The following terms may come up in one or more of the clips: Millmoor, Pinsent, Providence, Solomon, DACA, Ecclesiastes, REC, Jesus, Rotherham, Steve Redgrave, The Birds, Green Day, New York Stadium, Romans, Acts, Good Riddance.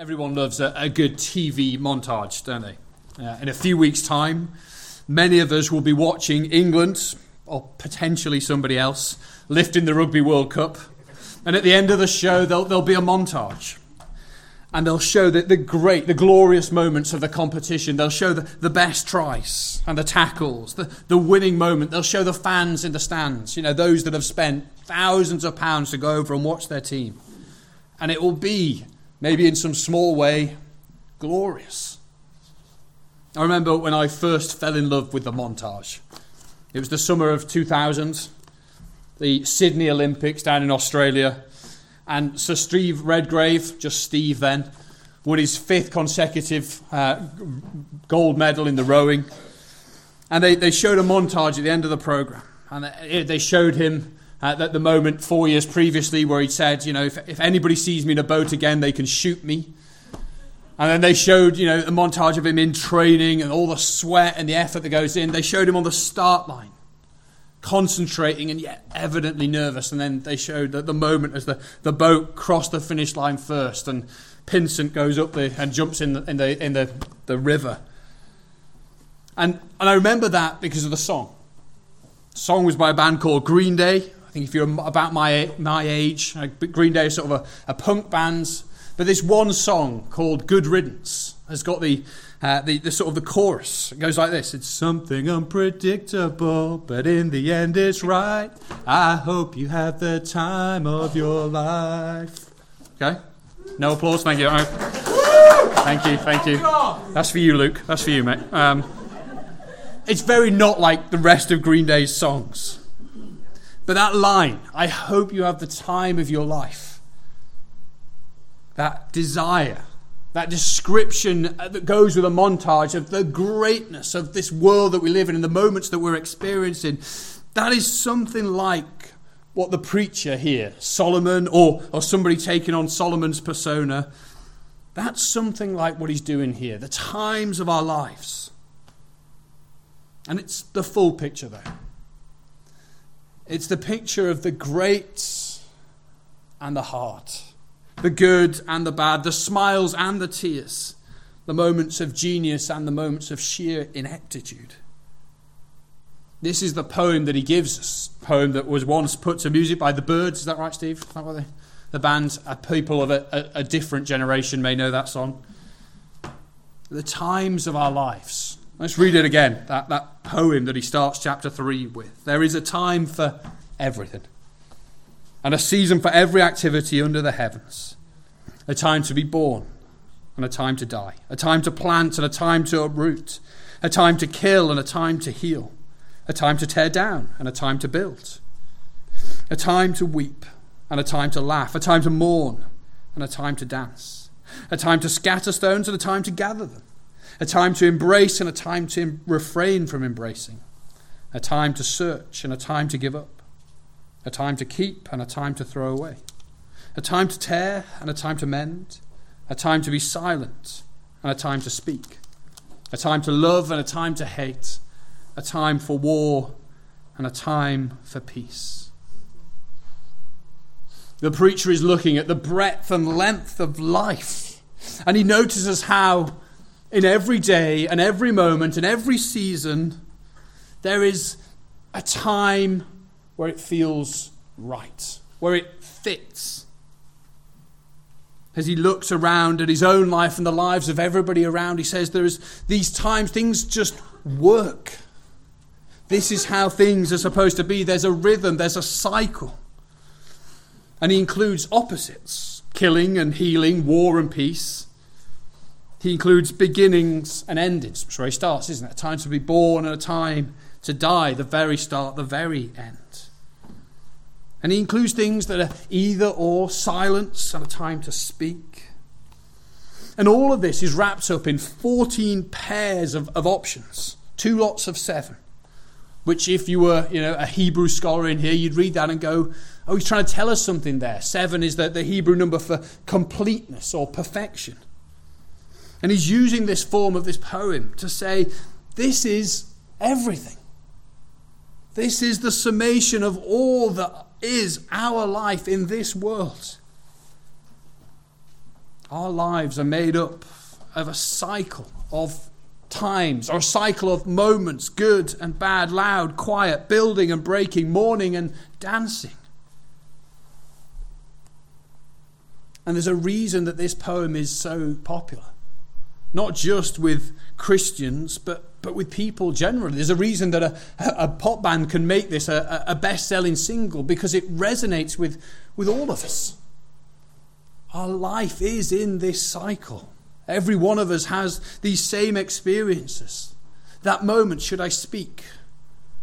Everyone loves a good TV montage, don't they? In a few weeks' time, many of us will be watching England, or potentially somebody else, lifting the Rugby World Cup. And at the end of the show, there'll be a montage. And they'll show the glorious moments of the competition. They'll show the best tries and the tackles, the winning moment. They'll show the fans in the stands, you know, those that have spent thousands of pounds to go over and watch their team. And it will be, maybe in some small way, glorious. I remember when I first fell in love with the montage. It was the summer of 2000, the Sydney Olympics down in Australia, and Sir Steve Redgrave, just Steve then, won his fifth consecutive gold medal in the rowing. And they showed a montage at the end of the programme, and they showed him at the moment 4 years previously where he'd said, you know, if anybody sees me in a boat again, they can shoot me. And then they showed, you know, a montage of him in training and all the sweat and the effort that goes in. They showed him on the start line, concentrating and yet evidently nervous. And then they showed the moment as the boat crossed the finish line first and Pinsent goes up there and jumps in the river. And I remember that because of the song. The song was by a band called Green Day. I think if you're about my age, Green Day is sort of a punk band. But this one song called Good Riddance has got the sort of the chorus. It goes like this. It's something unpredictable, but in the end it's right. I hope you have the time of your life. Okay? No applause, thank you. Thank you. That's for you, Luke. That's for you, mate. It's very not like the rest of Green Day's songs. But that line, I hope you have the time of your life, that desire, that description that goes with a montage of the greatness of this world that we live in and the moments that we're experiencing, that is something like what the preacher here, Solomon, or somebody taking on Solomon's persona, that's something like what he's doing here, the times of our lives. And it's the full picture though. It's the picture of the great and the hard, the good and the bad, the smiles and the tears, the moments of genius and the moments of sheer ineptitude. This is the poem that he gives us, a poem that was once put to music by The Birds. Is that right, Steve? Is that what the band, people of a different generation may know that song. The times of our lives. Let's read it again, that poem that he starts chapter 3 with. There is a time for everything, and a season for every activity under the heavens. A time to be born, and a time to die. A time to plant, and a time to uproot. A time to kill, and a time to heal. A time to tear down, and a time to build. A time to weep, and a time to laugh. A time to mourn, and a time to dance. A time to scatter stones, and a time to gather them. A time to embrace and a time to refrain from embracing. A time to search and a time to give up. A time to keep and a time to throw away. A time to tear and a time to mend. A time to be silent and a time to speak. A time to love and a time to hate. A time for war and a time for peace. The preacher is looking at the breadth and length of life, and he notices how in every day and every moment and every season, there is a time where it feels right, where it fits. As he looks around at his own life and the lives of everybody around, he says there is these times, things just work. This is how things are supposed to be. There's a rhythm, there's a cycle. And he includes opposites, killing and healing, war and peace. He includes beginnings and endings, which is where he starts, isn't it? A time to be born and a time to die, the very start, the very end. And he includes things that are either or, silence and a time to speak. And all of this is wrapped up in 14 pairs of options, 2 lots of 7, which if you were, you know, a Hebrew scholar in here, you'd read that and go, oh, he's trying to tell us something there. 7 is the Hebrew number for completeness or perfection. And he's using this form of this poem to say, this is everything. This is the summation of all that is our life in this world. Our lives are made up of a cycle of times, or a cycle of moments, good and bad, loud, quiet, building and breaking, mourning and dancing. And there's a reason that this poem is so popular. Not just with Christians, but with people generally. There's a reason that a pop band can make this a best-selling single, because it resonates with all of us. Our life is in this cycle. Every one of us has these same experiences. That moment, should I speak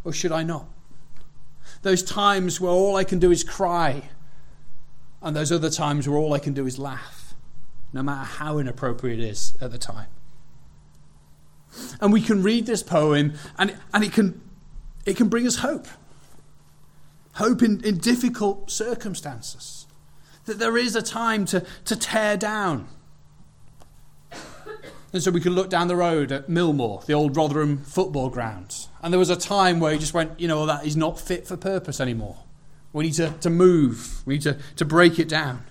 or should I not? Those times where all I can do is cry, and those other times where all I can do is laugh, no matter how inappropriate it is at the time. And we can read this poem, and it can bring us hope. Hope in difficult circumstances. That there is a time to tear down. And so we can look down the road at Millmoor, the old Rotherham football ground. And there was a time where he just went, you know, that is not fit for purpose anymore. We need to move. We need to break it down.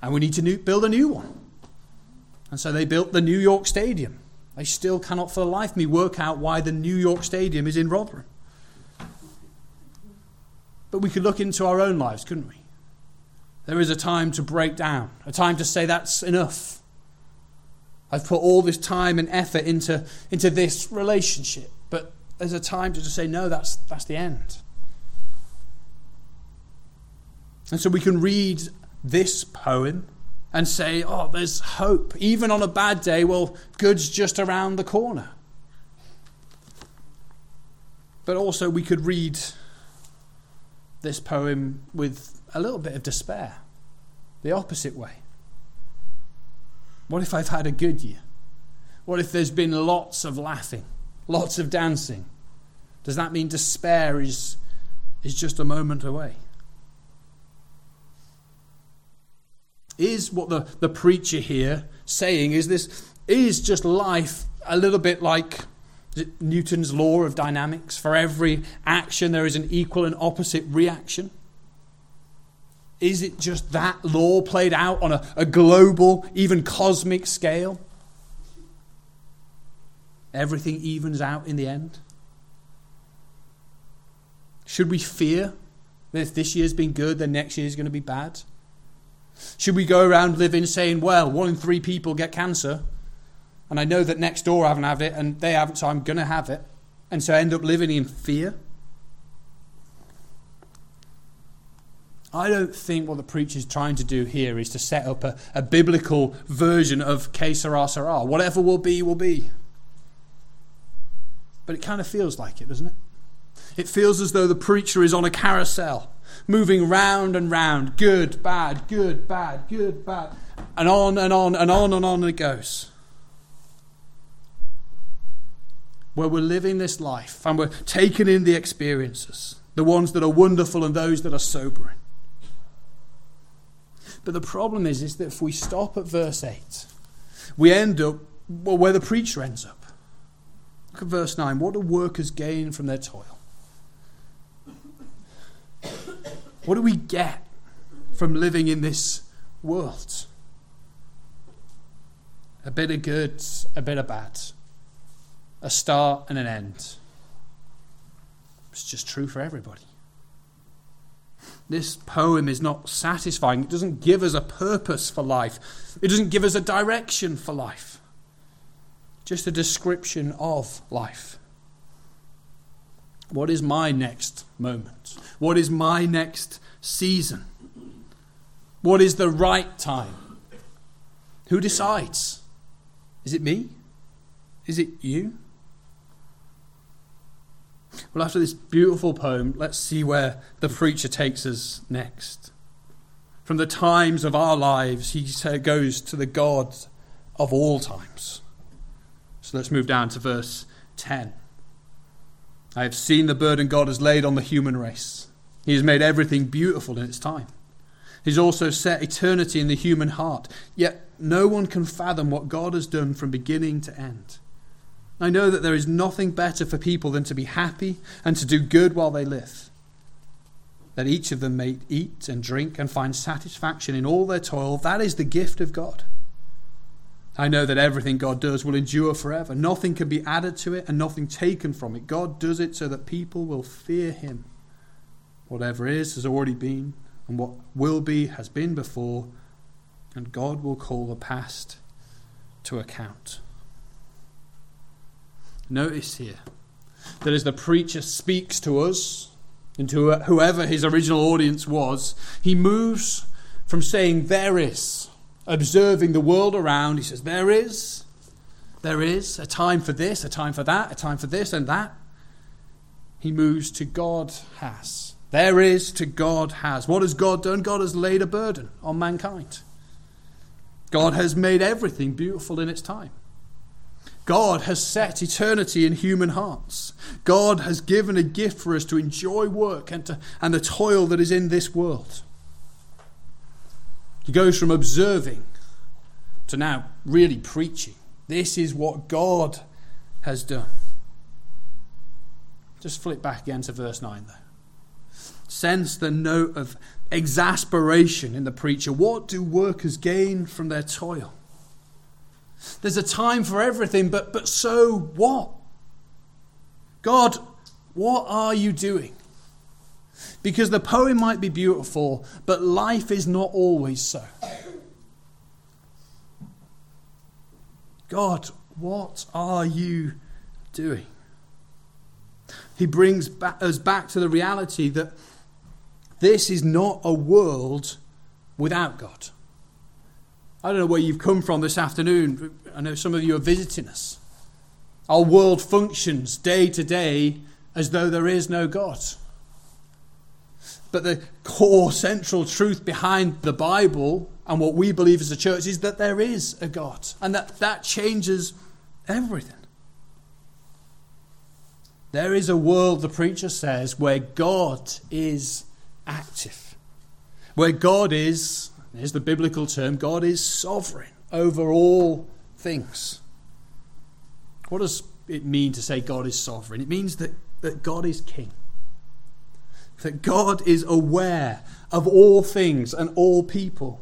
And we need to build a new one. And so they built the New York Stadium. I still cannot for the life of me work out why the New York Stadium is in Rotherham. But we could look into our own lives, couldn't we? There is a time to break down. A time to say, that's enough. I've put all this time and effort into this relationship, but there's a time to just say, no, that's the end. And so we can read this poem and say, oh, there's hope. Even on a bad day, well, good's just around the corner. But also we could read this poem with a little bit of despair, the opposite way. What if I've had a good year? What if there's been lots of laughing, lots of dancing? Does that mean despair is just a moment away? Is what the preacher here saying, is just life a little bit like Newton's law of dynamics? For every action there is an equal and opposite reaction. Is it just that law played out on a global, even cosmic scale? Everything evens out in the end. Should we fear that if this year's been good, then next year's going to be bad? Should we go around living saying, well, 1 in 3 people get cancer, and I know that next door I haven't had it, and they haven't, so I'm going to have it, and so I end up living in fear? I don't think what the preacher is trying to do here is to set up a biblical version of que sera, sera. Whatever will be, will be. But it kind of feels like it, doesn't it? It feels as though the preacher is on a carousel, moving round and round, good, bad, good, bad, good, bad, and on and on and on and on it goes. Where we're living this life and we're taking in the experiences, the ones that are wonderful and those that are sobering. But the problem is that if we stop at verse 8, we end up where the preacher ends up. Look at verse 9. What do workers gain from their toil? What do we get from living in this world? A bit of good, a bit of bad. A start and an end. It's just true for everybody. This poem is not satisfying. It doesn't give us a purpose for life. It doesn't give us a direction for life. Just a description of life. What is my next moment? What is my next season? What is the right time? Who decides? Is it me? Is it you? Well, after this beautiful poem, let's see where the preacher takes us next. From the times of our lives, he goes to the God of all times. So let's move down to verse 10. I have seen the burden God has laid on the human race. He has made everything beautiful in its time. He's also set eternity in the human heart. Yet no one can fathom what God has done from beginning to end. I know that there is nothing better for people than to be happy and to do good while they live. that each of them may eat and drink and find satisfaction in all their toil. That is the gift of God. I know that everything God does will endure forever. Nothing can be added to it and nothing taken from it. God does it so that people will fear him. Whatever is has already been, and what will be has been before, and God will call the past to account. Notice here that as the preacher speaks to us, and to whoever his original audience was, he moves from saying there is, observing the world around. He says there is, a time for this, a time for that, a time for this and that. He moves to God has. There is to God has. What has God done? God has laid a burden on mankind. God has made everything beautiful in its time. God has set eternity in human hearts. God has given a gift for us to enjoy work and the toil that is in this world. He goes from observing to now really preaching. This is what God has done. Just flip back again to verse 9 though. Sense the note of exasperation in the preacher. What do workers gain from their toil? There's a time for everything, but so what? God, what are you doing? Because the poem might be beautiful, but life is not always so. God, what are you doing? He brings us back to the reality that this is not a world without God. I don't know where you've come from this afternoon. I know some of you are visiting us. Our world functions day to day as though there is no God. But the core central truth behind the Bible and what we believe as a church is that there is a God. And that changes everything. There is a world, the preacher says, where God is active. Where God is... Here's the biblical term. God is sovereign over all things. What does it mean to say God is sovereign? It means that God is king. That God is aware of all things and all people.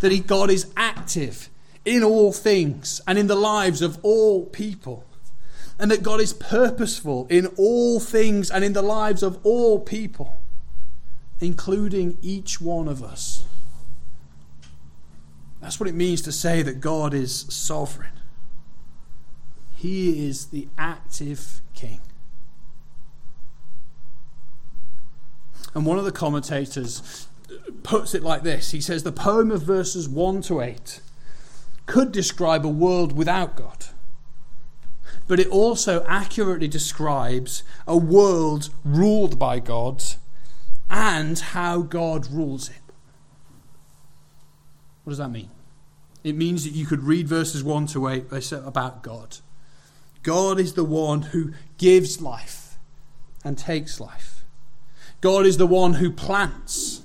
That God is active in all things and in the lives of all people. And that God is purposeful in all things and in the lives of all people, including each one of us. That's what it means to say that God is sovereign. He is the active king. And one of the commentators puts it like this. He says the poem of verses 1 to 8 could describe a world without God, but it also accurately describes a world ruled by God and how God rules it. What does that mean? It means that you could read verses 1 to 8 about God. God is the one who gives life and takes life. God is the one who plants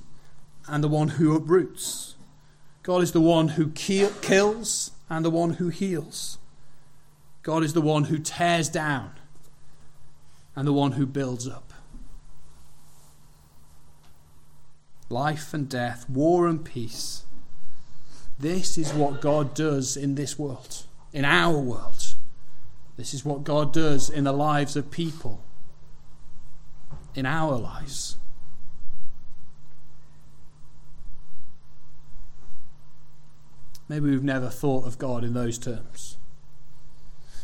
and the one who uproots. God is the one who kills and the one who heals. God is the one who tears down and the one who builds up. Life and death, war and peace. This is what God does in this world, in our world. This is what God does in the lives of people, in our lives. Maybe we've never thought of God in those terms.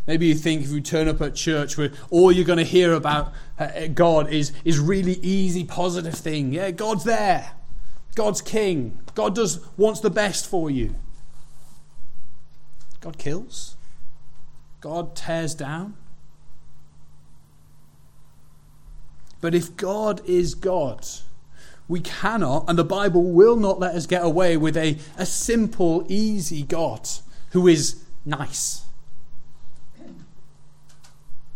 Maybe you think if you turn up at church where all you're going to hear about God is really easy, positive thing. Yeah, God's there. God's king. God wants the best for you. God kills. God tears down. But if God is God, we cannot, and the Bible will not let us get away with a simple, easy God who is nice.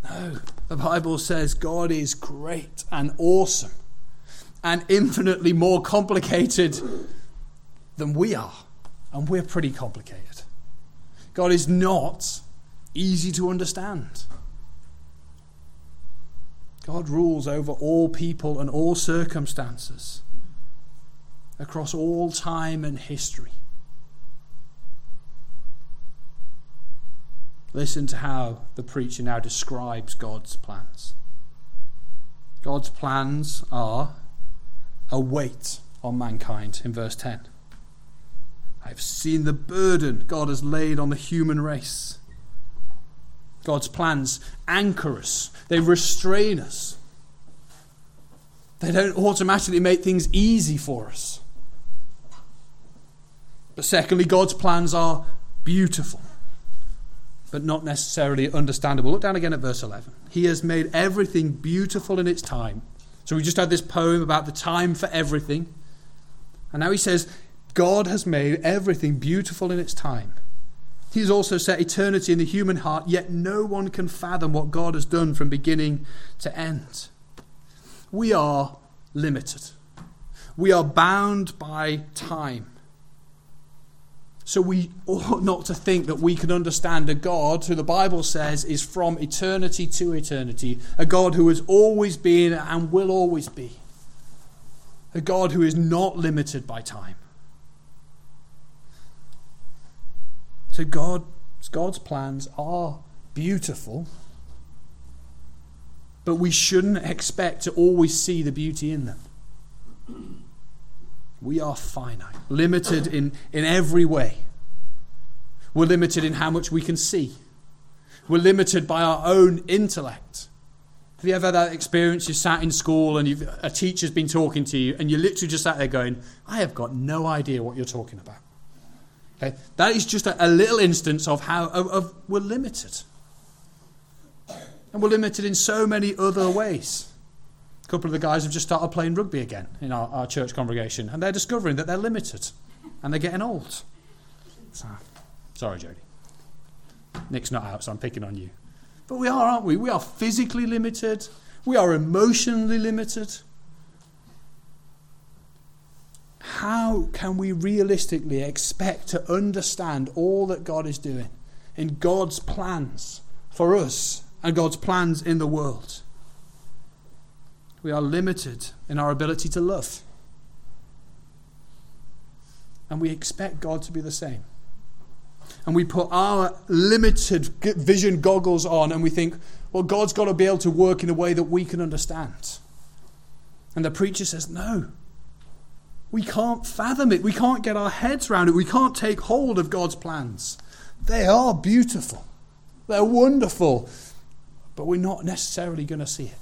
No, the Bible says God is great and awesome, and infinitely more complicated than we are. And we're pretty complicated. God is not easy to understand. God rules over all people and all circumstances across all time and history. Listen to how the preacher now describes God's plans. God's plans are a weight on mankind in verse 10. I have seen the burden God has laid on the human race. God's plans anchor us. They restrain us. They don't automatically make things easy for us. But secondly, God's plans are beautiful, but not necessarily understandable. Look down again at verse 11. He has made everything beautiful in its time. So we just had this poem about the time for everything. And now he says, God has made everything beautiful in its time. He's also set eternity in the human heart, yet no one can fathom what God has done from beginning to end. We are limited. We are bound by time. So we ought not to think that we can understand a God who the Bible says is from eternity to eternity, a God who has always been and will always be, a God who is not limited by time. So God's plans are beautiful, but we shouldn't expect to always see the beauty in them. We are finite, limited in every way. We're limited in how much we can see. We're limited by our own intellect. Have you ever had that experience? You sat in school and a teacher's been talking to you and you're literally just sat there going, I have got no idea what you're talking about. Okay? That is just a little instance of how we're limited. And we're limited in so many other ways. A couple of the guys have just started playing rugby again in our church congregation, and they're discovering that they're limited and they're getting old. So, sorry, Jody. Nick's not out, so I'm picking on you. But we are, aren't we? We are physically limited. We are emotionally limited. How can we realistically expect to understand all that God is doing in God's plans for us and God's plans in the world? We are limited in our ability to love. And we expect God to be the same. And we put our limited vision goggles on and we think, well, God's got to be able to work in a way that we can understand. And the preacher says, no, we can't fathom it. We can't get our heads around it. We can't take hold of God's plans. They are beautiful. They're wonderful. But we're not necessarily going to see it.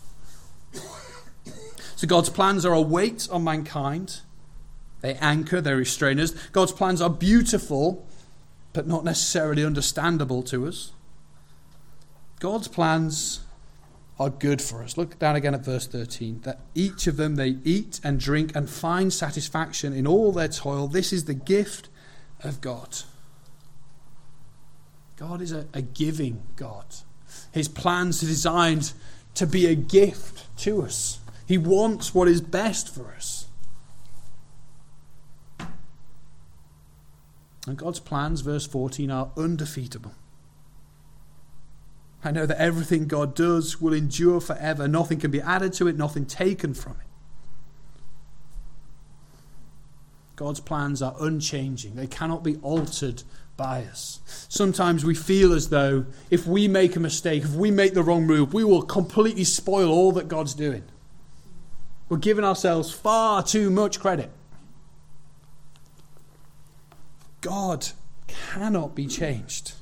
So God's plans are a weight on mankind. They anchor, they restrain us. God's plans are beautiful, but not necessarily understandable to us. God's plans are good for us. Look down again at verse 13. That each of them they eat and drink and find satisfaction in all their toil. This is the gift of God. God is a giving God. His plans are designed to be a gift to us. He wants what is best for us. And God's plans, verse 14, are undefeatable. I know that everything God does will endure forever. Nothing can be added to it, nothing taken from it. God's plans are unchanging. They cannot be altered by us. Sometimes we feel as though if we make a mistake, if we make the wrong move, we will completely spoil all that God's doing. We're giving ourselves far too much credit. God cannot be changed.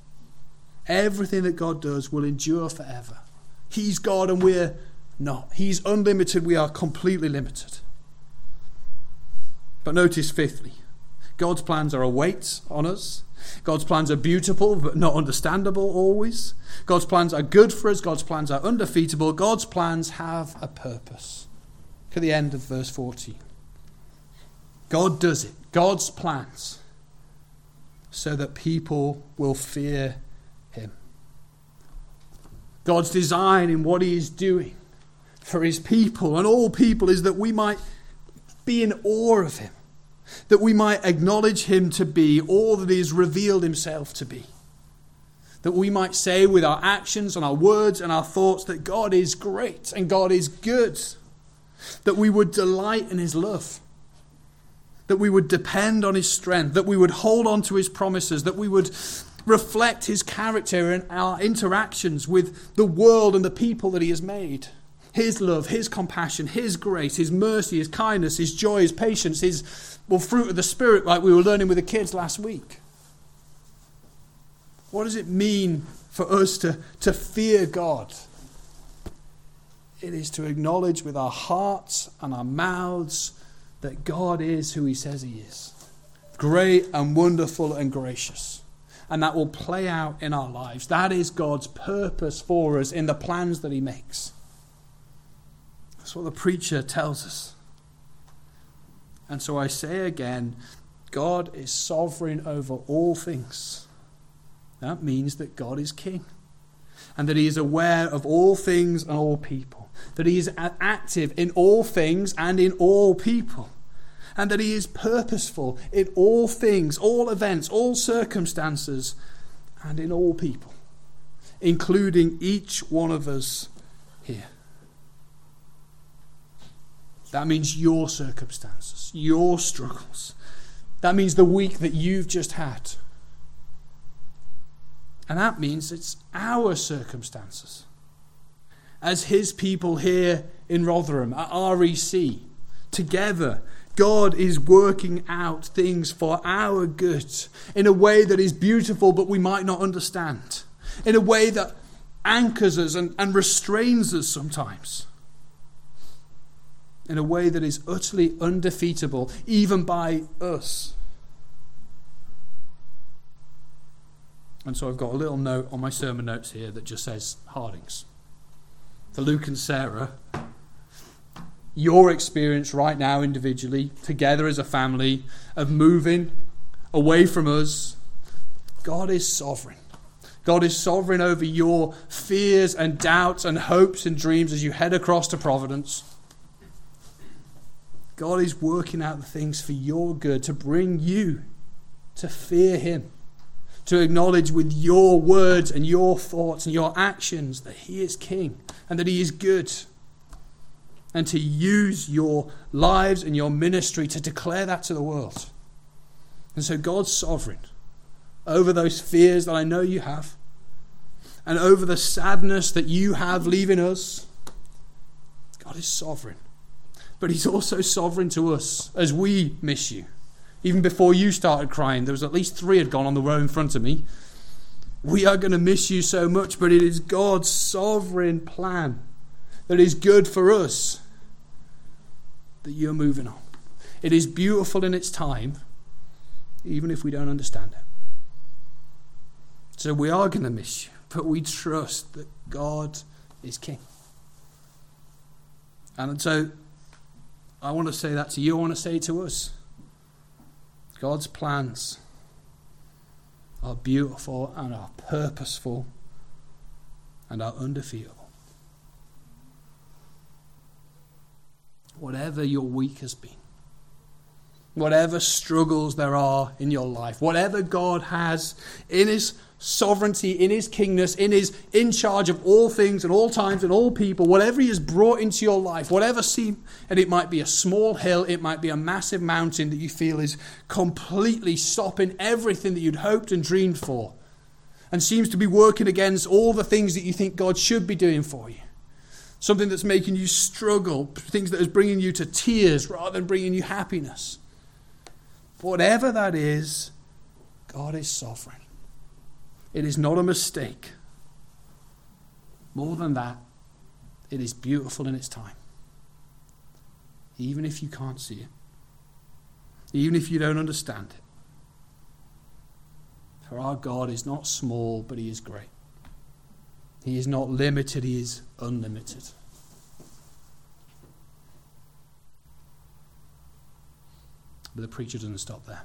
Everything that God does will endure forever. He's God and we're not. He's unlimited, we are completely limited. But notice fifthly, God's plans are a weight on us. God's plans are beautiful but not understandable always. God's plans are good for us. God's plans are undefeatable. God's plans have a purpose. At the end of verse 14. God does it. God's plans. So that people will fear him. God's design in what he is doing for his people and all people is that we might be in awe of him. That we might acknowledge him to be all that he has revealed himself to be. that we might say with our actions and our words and our thoughts that God is great and God is good, that we would delight in his love, that we would depend on his strength, that we would hold on to his promises, that we would reflect his character in our interactions with the world and the people that he has made. His love, his compassion, his grace, his mercy, his kindness, his joy, his patience, his fruit of the Spirit, like we were learning with the kids last week. What does it mean for us to fear God? It is to acknowledge with our hearts and our mouths that God is who he says he is. Great and wonderful and gracious. And that will play out in our lives. That is God's purpose for us in the plans that he makes. That's what the preacher tells us. And so I say again, God is sovereign over all things. That means that God is king. And that he is aware of all things and all people. That he is active in all things and in all people. And that he is purposeful in all things, all events, all circumstances, and in all people, including each one of us here. That means your circumstances, your struggles. That means the week that you've just had. And that means it's our circumstances. As his people here in Rotherham, at REC, together, God is working out things for our good in a way that is beautiful but we might not understand. In a way that anchors us and restrains us sometimes. In a way that is utterly undefeatable, even by us. And so I've got a little note on my sermon notes here that just says Hardings. For Luke and Sarah, your experience right now individually, together as a family, of moving away from us, God is sovereign. God is sovereign over your fears and doubts and hopes and dreams as you head across to Providence. God is working out the things for your good to bring you to fear him. To acknowledge with your words and your thoughts and your actions that he is king and that he is good. And to use your lives and your ministry to declare that to the world. And so God's sovereign over those fears that I know you have. And over the sadness that you have leaving us. God is sovereign. But he's also sovereign to us as we miss you. Even before you started crying, there was at least 3 had gone on the row in front of me. We are going to miss you so much, but it is God's sovereign plan that is good for us that you're moving on. It is beautiful in its time, even if we don't understand it. So we are going to miss you, but we trust that God is king. And so I want to say that to you, I want to say to us. God's plans are beautiful and are purposeful and are undefeatable. Whatever your week has been, whatever struggles there are in your life, whatever God has in his sovereignty, in his kingness, in charge of all things and all times and all people, whatever he has brought into your life, whatever seems, and it might be a small hill, it might be a massive mountain that you feel is completely stopping everything that you'd hoped and dreamed for and seems to be working against all the things that you think God should be doing for you. Something that's making you struggle, things that is bringing you to tears rather than bringing you happiness. Whatever that is, God is sovereign. It is not a mistake. More than that, it is beautiful in its time. Even if you can't see it. Even if you don't understand it. For our God is not small, but he is great. He is not limited, he is unlimited. But the preacher doesn't stop there.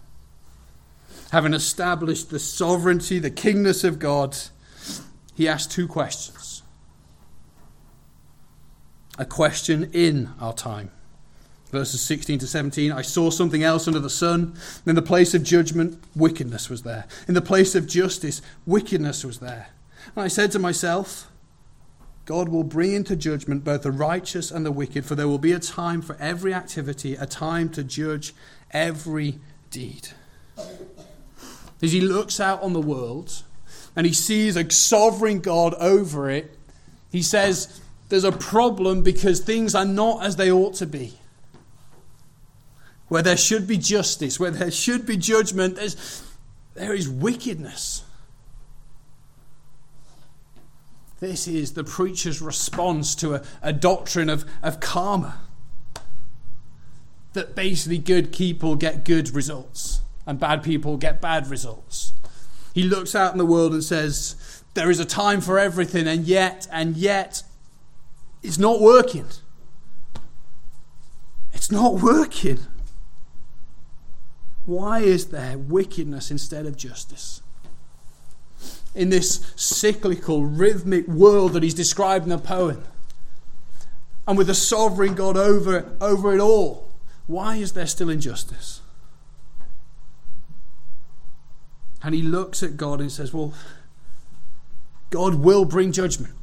Having established the sovereignty, the kingness of God, he asks 2 questions. A question in our time Verses 16 to 17, I saw something else under the sun. In the place of judgment, wickedness was there. In the place of justice, wickedness was there. And I said to myself, God will bring into judgment both the righteous and the wicked, for there will be a time for every activity, a time to judge every deed. As he looks out on the world and he sees a sovereign God over it, he says there's a problem because things are not as they ought to be. Where there should be justice, where there should be judgment, there is wickedness. This is the preacher's response to a doctrine of karma. That basically good people get good results and bad people get bad results. He looks out in the world and says, there is a time for everything, and yet, it's not working. It's not working. Why is there wickedness instead of justice? In this cyclical, rhythmic world that he's described in the poem. And with the sovereign God over it all, why is there still injustice? And he looks at God and says, well, God will bring judgment.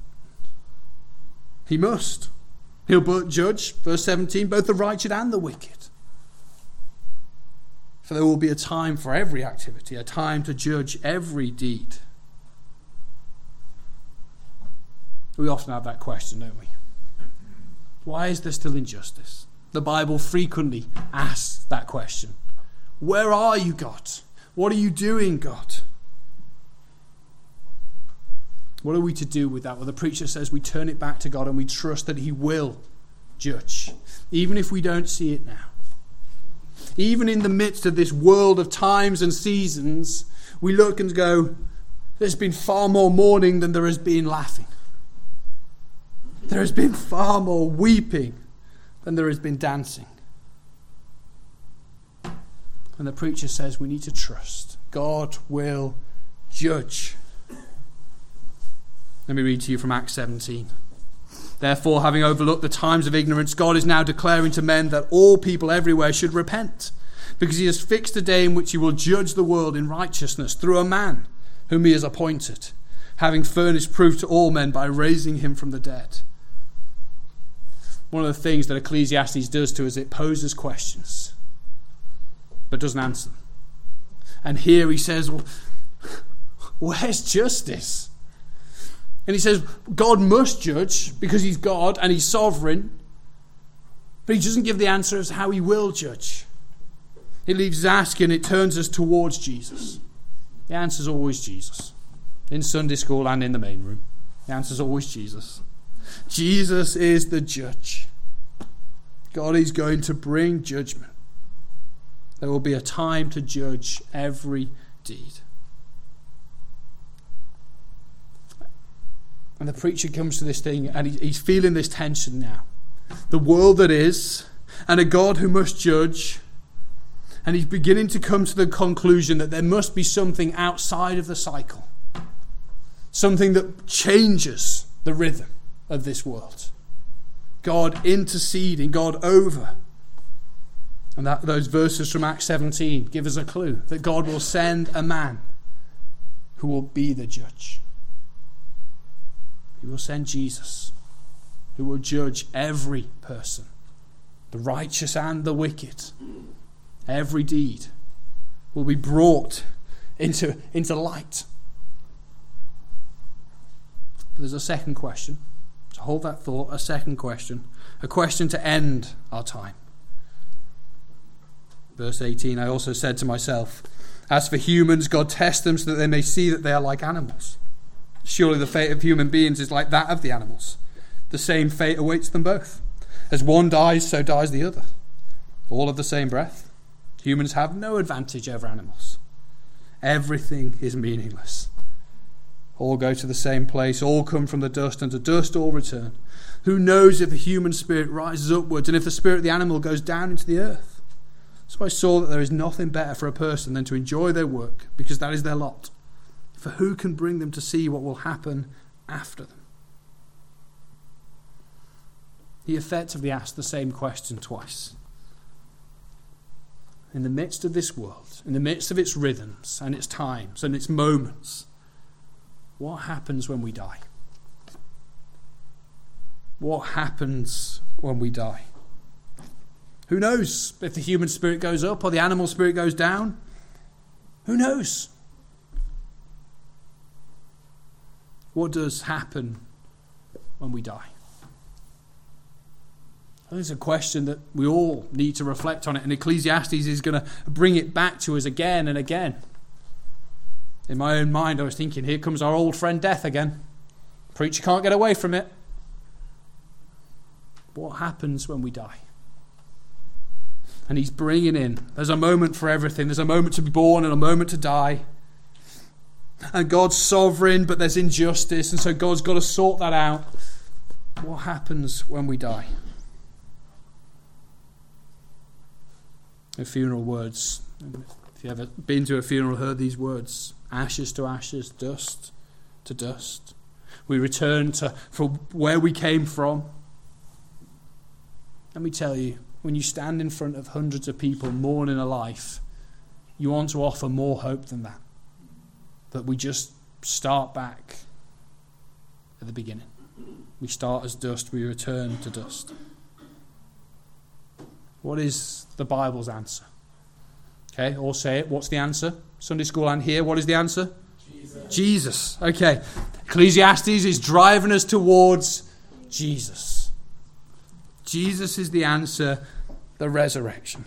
He must. He'll judge, verse 17, both the righteous and the wicked. For there will be a time for every activity, a time to judge every deed. We often have that question, don't we? Why is there still injustice? The Bible frequently asks that question. Where are you, God? What are you doing, God? What are we to do with that? Well, the preacher says we turn it back to God and we trust that he will judge, even if we don't see it now. Even in the midst of this world of times and seasons, we look and go, there's been far more mourning than there has been laughing. There has been far more weeping than there has been dancing. And the preacher says we need to trust. God will judge. Let me read to you from Acts 17. Therefore, having overlooked the times of ignorance, God is now declaring to men that all people everywhere should repent, because he has fixed a day in which he will judge the world in righteousness through a man whom he has appointed, having furnished proof to all men by raising him from the dead. One of the things that Ecclesiastes does to us, it poses questions, but doesn't answer them. And here he says, well, where's justice? And he says, God must judge because he's God and he's sovereign, but he doesn't give the answer as to how he will judge. It leaves us asking, it turns us towards Jesus. The answer's always Jesus. In Sunday school and in the main room. The answer's always Jesus. Jesus is the judge. God is going to bring judgment. There will be a time to judge every deed. And the preacher comes to this thing and he's feeling this tension now. The world that is, and a God who must judge. And he's beginning to come to the conclusion that there must be something outside of the cycle. Something that changes the rhythm of this world. God interceding, God over. And those verses from Acts 17 give us a clue that God will send a man who will be the judge. He will send Jesus, who will judge every person, the righteous and the wicked. Every deed will be brought into light. But there's a second question. So hold that thought, a second question. A question to end our time. Verse 18, I also said to myself, as for humans, God tests them so that they may see that they are like animals. Surely the fate of human beings is like that of the animals. The same fate awaits them both. As one dies, so dies the other. All of the same breath. Humans have no advantage over animals. Everything is meaningless. All go to the same place. All come from the dust, and to dust all return. Who knows if the human spirit rises upwards, and if the spirit of the animal goes down into the earth? So I saw that there is nothing better for a person than to enjoy their work, because that is their lot. For who can bring them to see what will happen after them? He effectively asked the same question twice. in the midst of this world, in the midst of its rhythms and its times and its moments, what happens when we die? What happens when we die? Who knows if the human spirit goes up or the animal spirit goes down? Who knows? What does happen when we die? It's a question that we all need to reflect on it, and Ecclesiastes is going to bring it back to us again and again. In my own mind, I was thinking, here comes our old friend death again. Preacher can't get away from it. What happens when we die? And he's bringing in, there's a moment for everything. There's a moment to be born and a moment to die. And God's sovereign, but there's injustice, and so God's got to sort that out. What happens when we die? Funeral words. If you've ever been to a funeral, heard these words: ashes to ashes, dust to dust. We return to from where we came from. Let me tell you, when you stand in front of hundreds of people mourning a life, you want to offer more hope than that. That we just start back at the beginning. We start as dust, we return to dust. What is the Bible's answer? Okay, all say it. What's the answer? Sunday school and here, what is the answer? Jesus. Okay. Ecclesiastes is driving us towards Jesus. Jesus is the answer, the resurrection.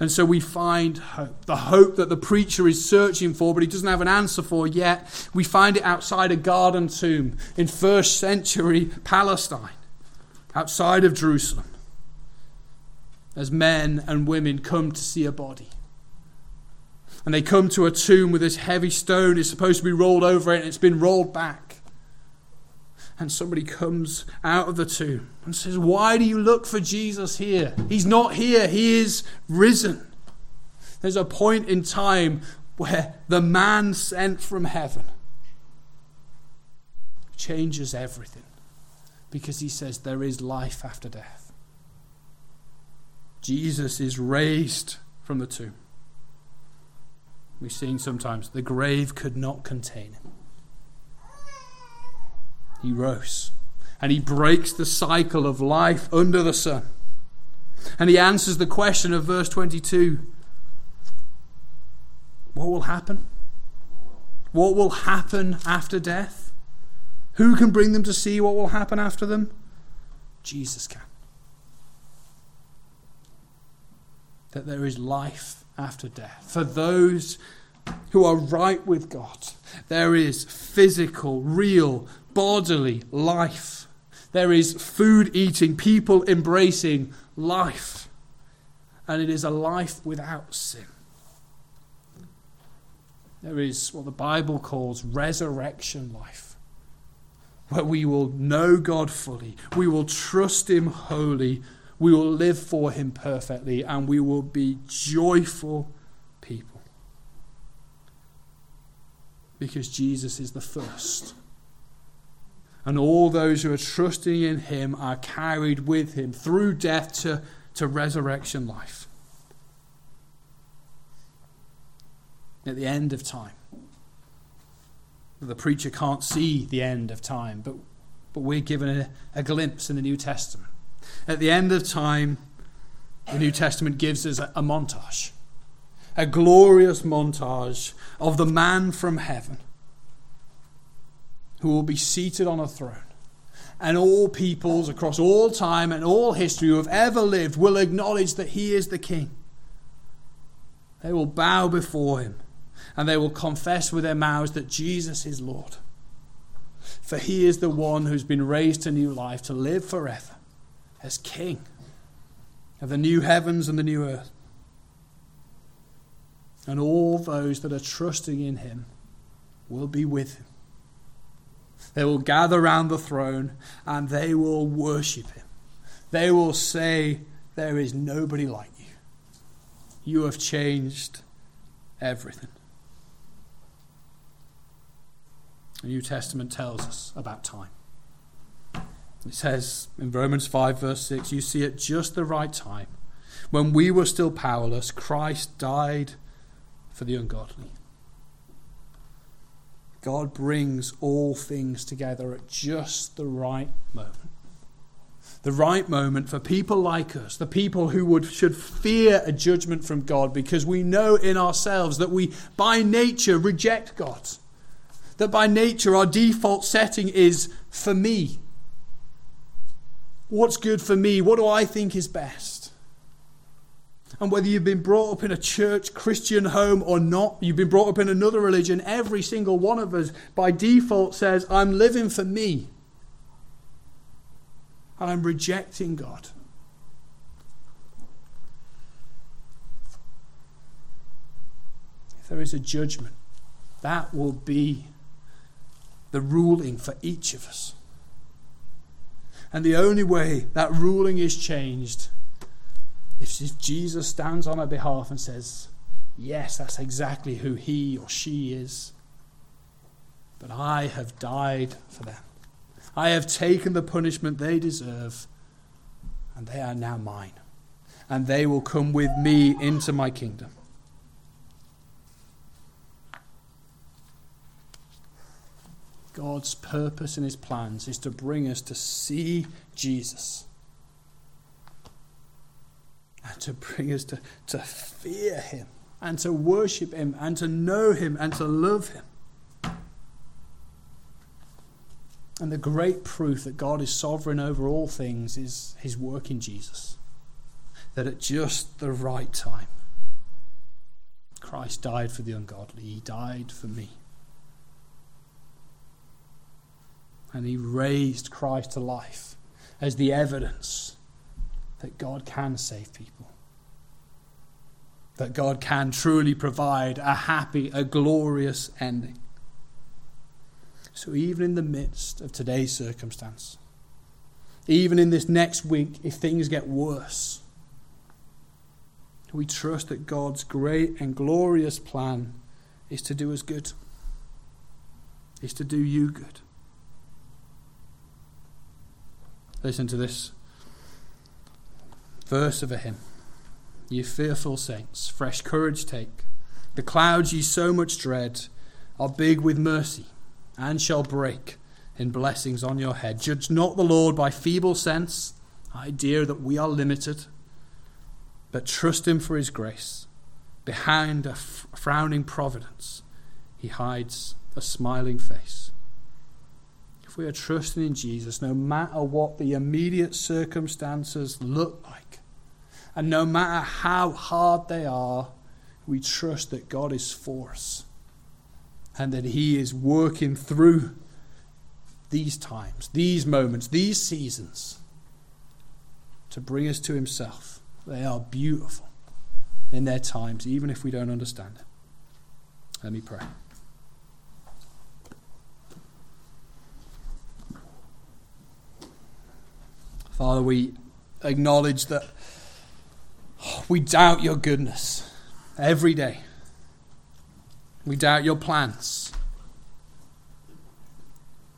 And so we find hope. The hope that the preacher is searching for, but he doesn't have an answer for yet. We find it outside a garden tomb in first century Palestine, outside of Jerusalem, as men and women come to see a body. And they come to a tomb with this heavy stone. It's supposed to be rolled over it, and it's been rolled back. And somebody comes out of the tomb and says, "Why do you look for Jesus here? He's not here. He is risen." There's a point in time where the man sent from heaven changes everything, because he says there is life after death. Jesus is raised from the tomb. We've seen sometimes the grave could not contain him. He rose, and he breaks the cycle of life under the sun. And he answers the question of verse 22. What will happen? What will happen after death? Who can bring them to see what will happen after them? Jesus can. That there is life after death. For those who are right with God, there is physical, real, bodily life. There is food eating, people embracing life. And it is a life without sin. There is what the Bible calls resurrection life, where we will know God fully, we will trust him wholly, we will live for him perfectly, and we will be joyful people. Because Jesus is the first. And all those who are trusting in him are carried with him through death to resurrection life. At the end of time. The preacher can't see the end of time, but we're given a glimpse in the New Testament. At the end of time, the New Testament gives us a montage, a glorious montage of the man from heaven who will be seated on a throne. And all peoples across all time and all history who have ever lived will acknowledge that he is the king. They will bow before him, and they will confess with their mouths that Jesus is Lord. For he is the one who's been raised to new life to live forever, as king of the new heavens and the new earth. And all those that are trusting in him will be with him. They will gather round the throne, and they will worship him. They will say, "There is nobody like you. You have changed everything." The New Testament tells us about time. It says in Romans 5 verse 6, "You see, at just the right time, When we were still powerless, Christ died for the ungodly. God brings all things together at just the right moment. The right moment for people like us, the people who should fear a judgment from God, because we know in ourselves that we by nature reject God. That by nature our default setting is for me. What's good for me? What do I think is best? And whether you've been brought up in a church, Christian home or not, you've been brought up in another religion, every single one of us by default says, I'm living for me. And I'm rejecting God. If there is a judgment, that will be the ruling for each of us. And the only way that ruling is changed is if Jesus stands on our behalf and says, yes, that's exactly who he or she is. But I have died for them. I have taken the punishment they deserve, and they are now mine. And they will come with me into my kingdom. God's purpose and his plans is to bring us to see Jesus. And to bring us to fear him, and to worship him, and to know him, and to love him. And the great proof that God is sovereign over all things is his work in Jesus. That at just the right time, Christ died for the ungodly. He died for me. And he raised Christ to life as the evidence that God can save people. That God can truly provide a happy, a glorious ending. So even in the midst of today's circumstance, even in this next week, if things get worse, we trust that God's great and glorious plan is to do us good, is to do you good. Listen to this verse of a hymn. Ye fearful saints, fresh courage take. The clouds ye so much dread are big with mercy, and shall break in blessings on your head. Judge not the Lord by feeble sense, idea that we are limited, but trust him for his grace. Behind a frowning providence, he hides a smiling face. If we are trusting in Jesus, no matter what the immediate circumstances look like, and no matter how hard they are, we trust that God is for us. And that he is working through these times, these moments, these seasons to bring us to himself. They are beautiful in their times, even if we don't understand it. Let me pray. Father, we acknowledge that we doubt your goodness every day. We doubt your plans.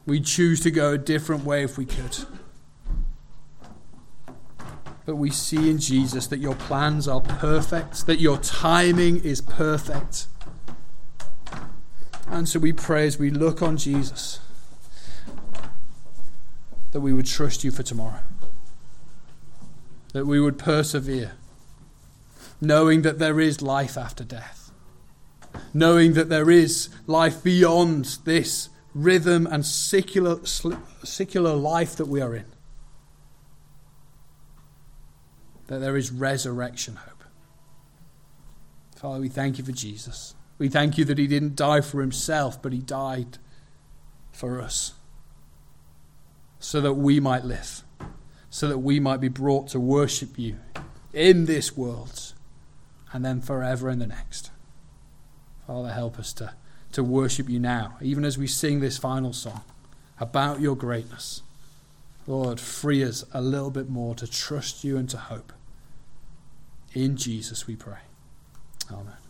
We choose to go a different way if we could. But we see in Jesus that your plans are perfect, that your timing is perfect. And so we pray as we look on Jesus that we would trust you for tomorrow, that we would persevere, knowing that there is life after death. Knowing that there is life beyond this rhythm and secular life that we are in. That there is resurrection hope. Father, we thank you for Jesus. We thank you that he didn't die for himself, but he died for us. So that we might live. So that we might be brought to worship you in this world. And then forever in the next. Father, help us to worship you now, even as we sing this final song about your greatness. Lord, free us a little bit more to trust you and to hope. In Jesus we pray. Amen.